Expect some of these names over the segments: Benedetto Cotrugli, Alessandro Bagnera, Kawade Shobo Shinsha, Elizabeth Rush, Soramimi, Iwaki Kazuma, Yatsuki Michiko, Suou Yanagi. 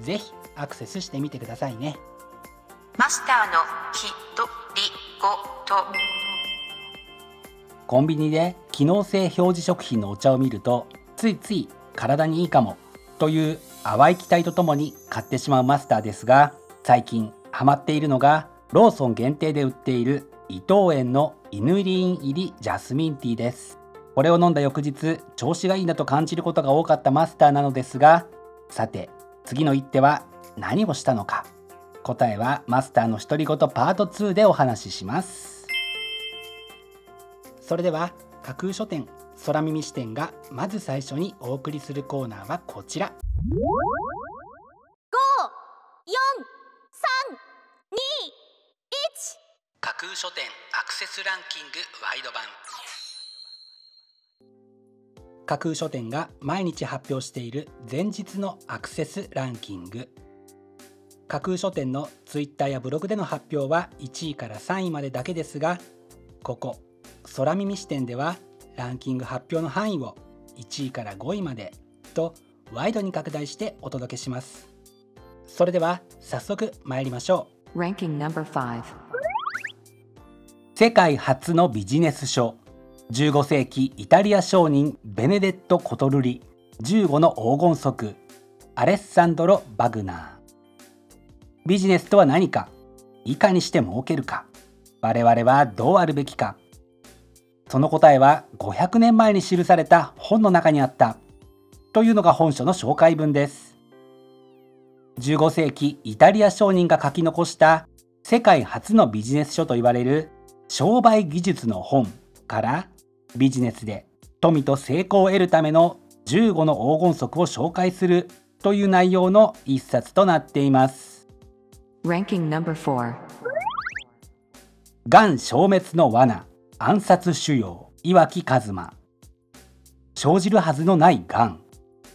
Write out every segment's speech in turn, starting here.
ぜひアクセスしてみてくださいね。マスターのひとりごと。コンビニで機能性表示食品のお茶を見ると、ついつい体にいいかもという淡い期待とともに買ってしまうマスターですが、最近ハマっているのがローソン限定で売っている伊藤園の犬リーン入りジャスミンティーです。これを飲んだ翌日、調子がいいなと感じることが多かったマスターなのですが、さて次の一手は何をしたのか。答えはマスターの独り言パート2でお話しします。それでは架空書店空耳視点がまず最初にお送りするコーナーはこちら。 5、4、3、2、1。架空書店アクセスランキングワイド版。架空書店が毎日発表している前日のアクセスランキング。架空書店のツイッターやブログでの発表は1位から3位までだけですが、ここ空耳視点ではランキング発表の範囲を1位から5位までとワイドに拡大してお届けします。それでは早速参りましょう。ランキング No.5、 世界初のビジネス書。15世紀イタリア商人ベネデット・コトルリ、15の黄金則、アレッサンドロ・バグナー。ビジネスとは何か、いかにして儲けるか、我々はどうあるべきか。その答えは500年前に記された本の中にあったというのが本書の紹介文です。15世紀イタリア商人が書き残した世界初のビジネス書といわれる商売技術の本からビジネスで富と成功を得るための15の黄金則を紹介するという内容の一冊となっています。ランキング No.4、 がん消滅の罠、暗殺腫瘍、岩木一馬。生じるはずのないがん、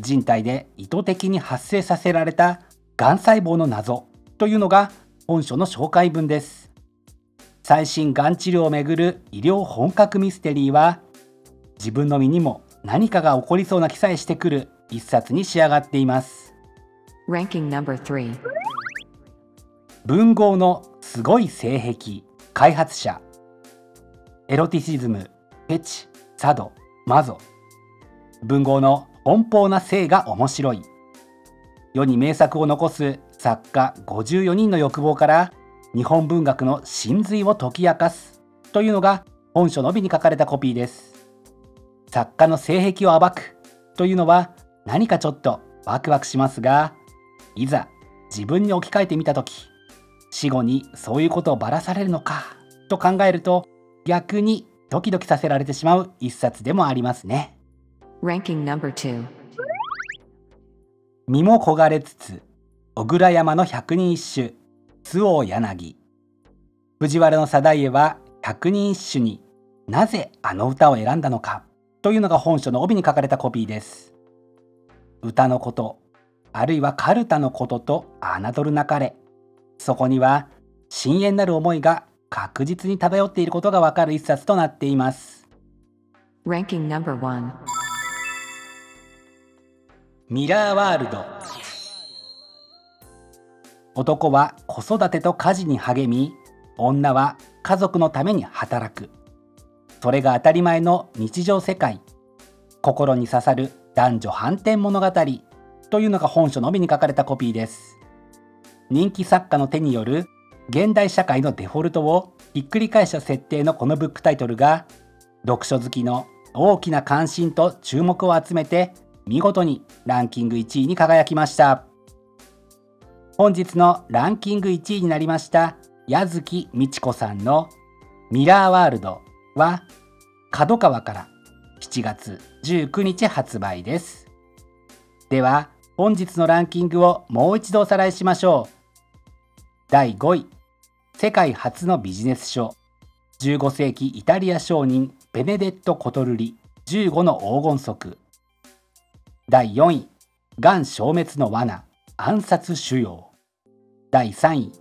人体で意図的に発生させられたがん細胞の謎というのが本書の紹介文です。最新がん治療をめぐる医療本格ミステリーは、自分の身にも何かが起こりそうな気さえしてくる一冊に仕上がっています。ランキング No.3、 文豪のすごい性癖、開発者。エロティシズム、ペチ、サド、マゾ。文豪の奔放な性が面白い。世に名作を残す作家54人の欲望から日本文学の真髄を解き明かすというのが本書のびに書かれたコピーです。作家の性癖を暴くというのは何かちょっとワクワクしますが、いざ自分に置き換えてみたとき、死後にそういうことをばらされるのかと考えると、逆にドキドキさせられてしまう一冊でもありますね。ランキング No.2、 身も焦がれつつ、小倉山の百人一首、周防柳。藤原の定家は百人一首になぜあの歌を選んだのかというのが本書の帯に書かれたコピーです。歌のこと、あるいはカルタのことと侮るなかれ、そこには深淵なる思いが確実に漂っていることがわかる一冊となっています。ランキング No.1、 ミラーワールド。男は子育てと家事に励み、女は家族のために働く。それが当たり前の日常世界。心に刺さる男女反転物語というのが本書のみに書かれたコピーです。人気作家の手による現代社会のデフォルトをひっくり返した設定のこのブックタイトルが、読書好きの大きな関心と注目を集めて、見事にランキング1位に輝きました。本日のランキング1位になりました矢月美智子さんのミラーワールドは、角川から7月19日発売です。では本日のランキングをもう一度おさらいしましょう。第5位、世界初のビジネス書、15世紀イタリア商人ベネデット・コトルリ15の黄金則。第4位、がん消滅の罠、暗殺腫瘍。第3位、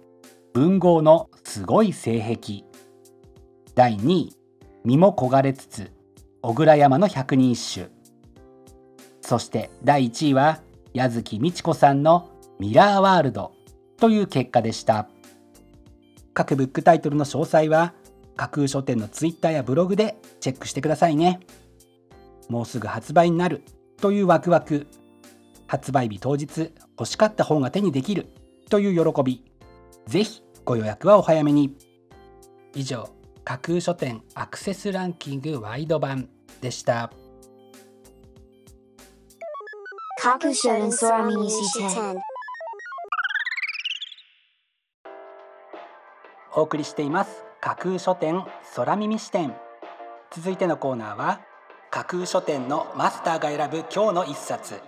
文豪のすごい性癖。第2位、身も焦がれつつ、小倉山の百人一首。そして第1位は矢月美智子さんのミラーワールドという結果でした。各ブックタイトルの詳細は架空書店のツイッターやブログでチェックしてくださいね。もうすぐ発売になるというワクワク、発売日当日欲しかった本が手にできるという喜び、ぜひご予約はお早めに。以上、架空書店アクセスランキングワイド版でした。架空書店空耳視点、お送りしています架空書店空耳視点。続いてのコーナーは、架空書店のマスターが選ぶ今日の一冊。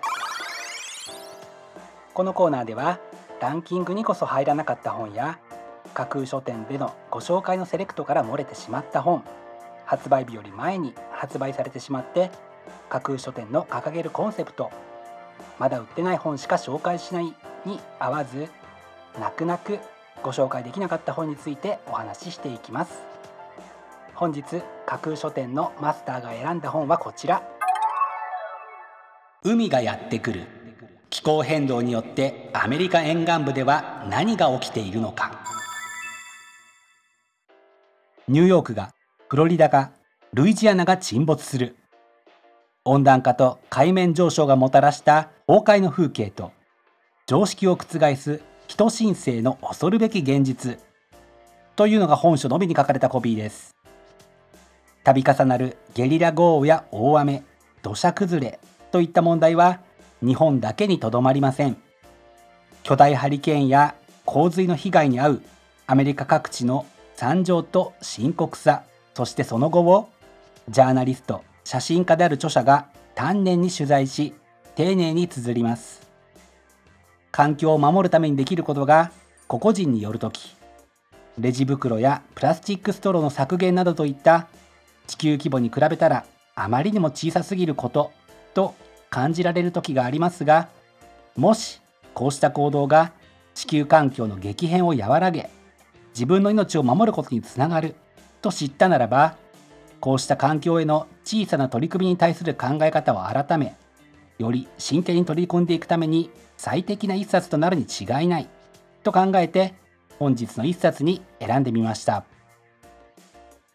このコーナーでは、ランキングにこそ入らなかった本や、架空書店でのご紹介のセレクトから漏れてしまった本、発売日より前に発売されてしまって架空書店の掲げるコンセプト、まだ売ってない本しか紹介しないに合わず、泣く泣くご紹介できなかった本についてお話ししていきます。本日架空書店のマスターが選んだ本はこちら、海がやってくる、気候変動によってアメリカ沿岸部では何が起きているのか。ニューヨークが、フロリダが、ルイジアナが沈没する。温暖化と海面上昇がもたらした崩壊の風景と、常識を覆す人新世の恐るべき現実というのが本書のみに書かれたコピーです。度重なるゲリラ豪雨や大雨、土砂崩れといった問題は日本だけにとどまりません。巨大ハリケーンや洪水の被害に遭うアメリカ各地の惨状と深刻さ、そしてその後をジャーナリスト、写真家である著者が丹念に取材し、丁寧に綴ります。環境を守るためにできることが、個々人によるとき、レジ袋やプラスチックストローの削減などといった地球規模に比べたらあまりにも小さすぎることと感じられるときがありますが、もしこうした行動が地球環境の激変を和らげ、自分の命を守ることにつながると知ったならば、こうした環境への小さな取り組みに対する考え方を改め、より真剣に取り組んでいくために最適な一冊となるに違いないと考えて、本日の一冊に選んでみました。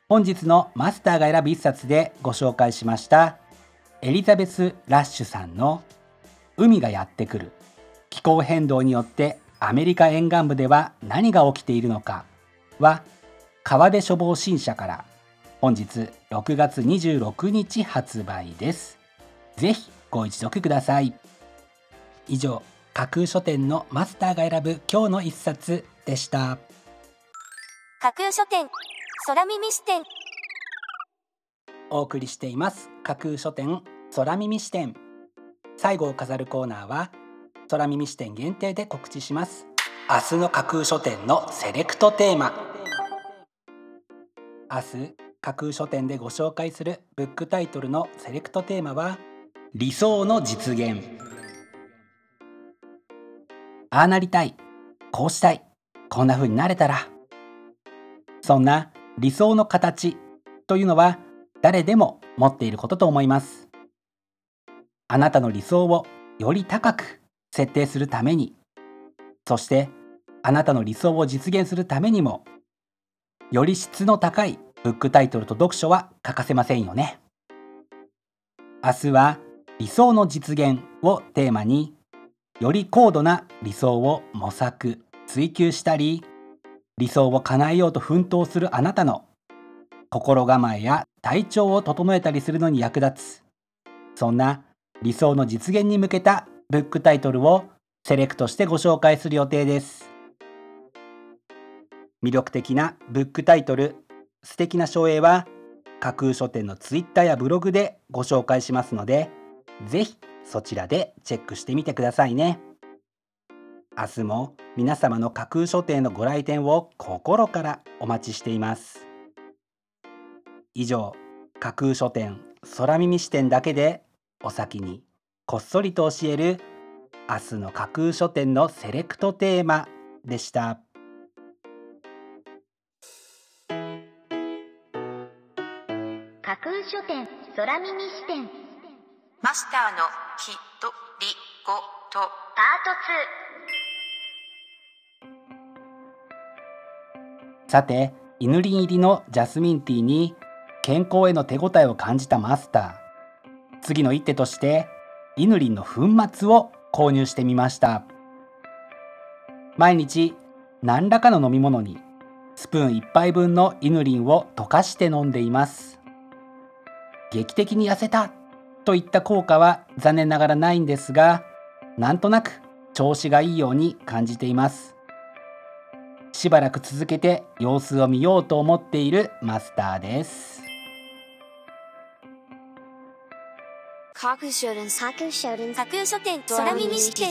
本日のマスターが選ぶ一冊でご紹介しましたエリザベス・ラッシュさんの海がやってくる、気候変動によってアメリカ沿岸部では何が起きているのかは、川出処方新社から本日6月26日発売です。ぜひご一読ください。以上、架空書店のマスターが選ぶ今日の一冊でした。架空書店空耳視点、お送りしています架空書店空耳視点。最後を飾るコーナーは空耳視点限定で告知します。明日の架空書店のセレクトテーマ。明日架空書店でご紹介するブックタイトルのセレクトテーマは、理想の実現。ああなりたい、こうしたい、こんな風になれたら。そんな理想の形というのは誰でも持っていることと思います。あなたの理想をより高く設定するために、そしてあなたの理想を実現するためにも、より質の高いブックタイトルと読書は欠かせませんよね。明日は理想の実現をテーマに、より高度な理想を模索、追求したり、理想を叶えようと奮闘するあなたの心構えや体調を整えたりするのに役立つ、そんな理想の実現に向けたブックタイトルをセレクトしてご紹介する予定です。魅力的なブックタイトル、素敵な書影は架空書店のツイッターやブログでご紹介しますので、ぜひそちらでチェックしてみてくださいね。明日も皆様の架空書店のご来店を心からお待ちしています。以上、架空書店空耳視点だけでお先にこっそりと教える明日の架空書店のセレクトテーマでした。架空書店空耳視点、マスターのひとりごとパート2。さて、犬輪入りのジャスミンティーに健康への手応えを感じたマスター、次の一手として犬輪の粉末を購入してみました。毎日何らかの飲み物にスプーン1杯分の犬輪を溶かして飲んでいます。劇的に痩せたといった効果は残念ながらないんですが、なんとなく調子がいいように感じています。しばらく続けて様子を見ようと思っているマスターです。架空書店空耳視点。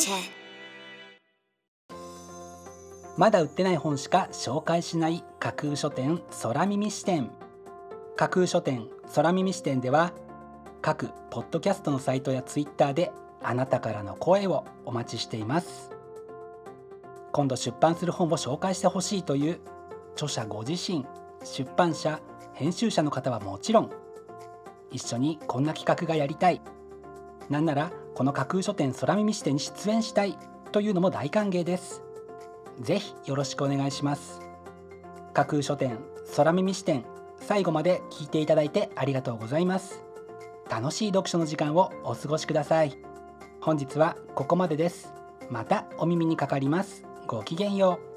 まだ売ってない本しか紹介しない架空書店空耳視点。架空書店空耳視点では、各ポッドキャストのサイトやツイッターであなたからの声をお待ちしています。今度出版する本を紹介してほしいという著者ご自身、出版社、編集者の方はもちろん、一緒にこんな企画がやりたい、なんならこの架空書店空耳視点に出演したいというのも大歓迎です。ぜひよろしくお願いします。架空書店空耳視点、最後まで聞いていただいてありがとうございます。楽しい読書の時間をお過ごしください。本日はここまでです。またお耳にかかります。ごきげんよう。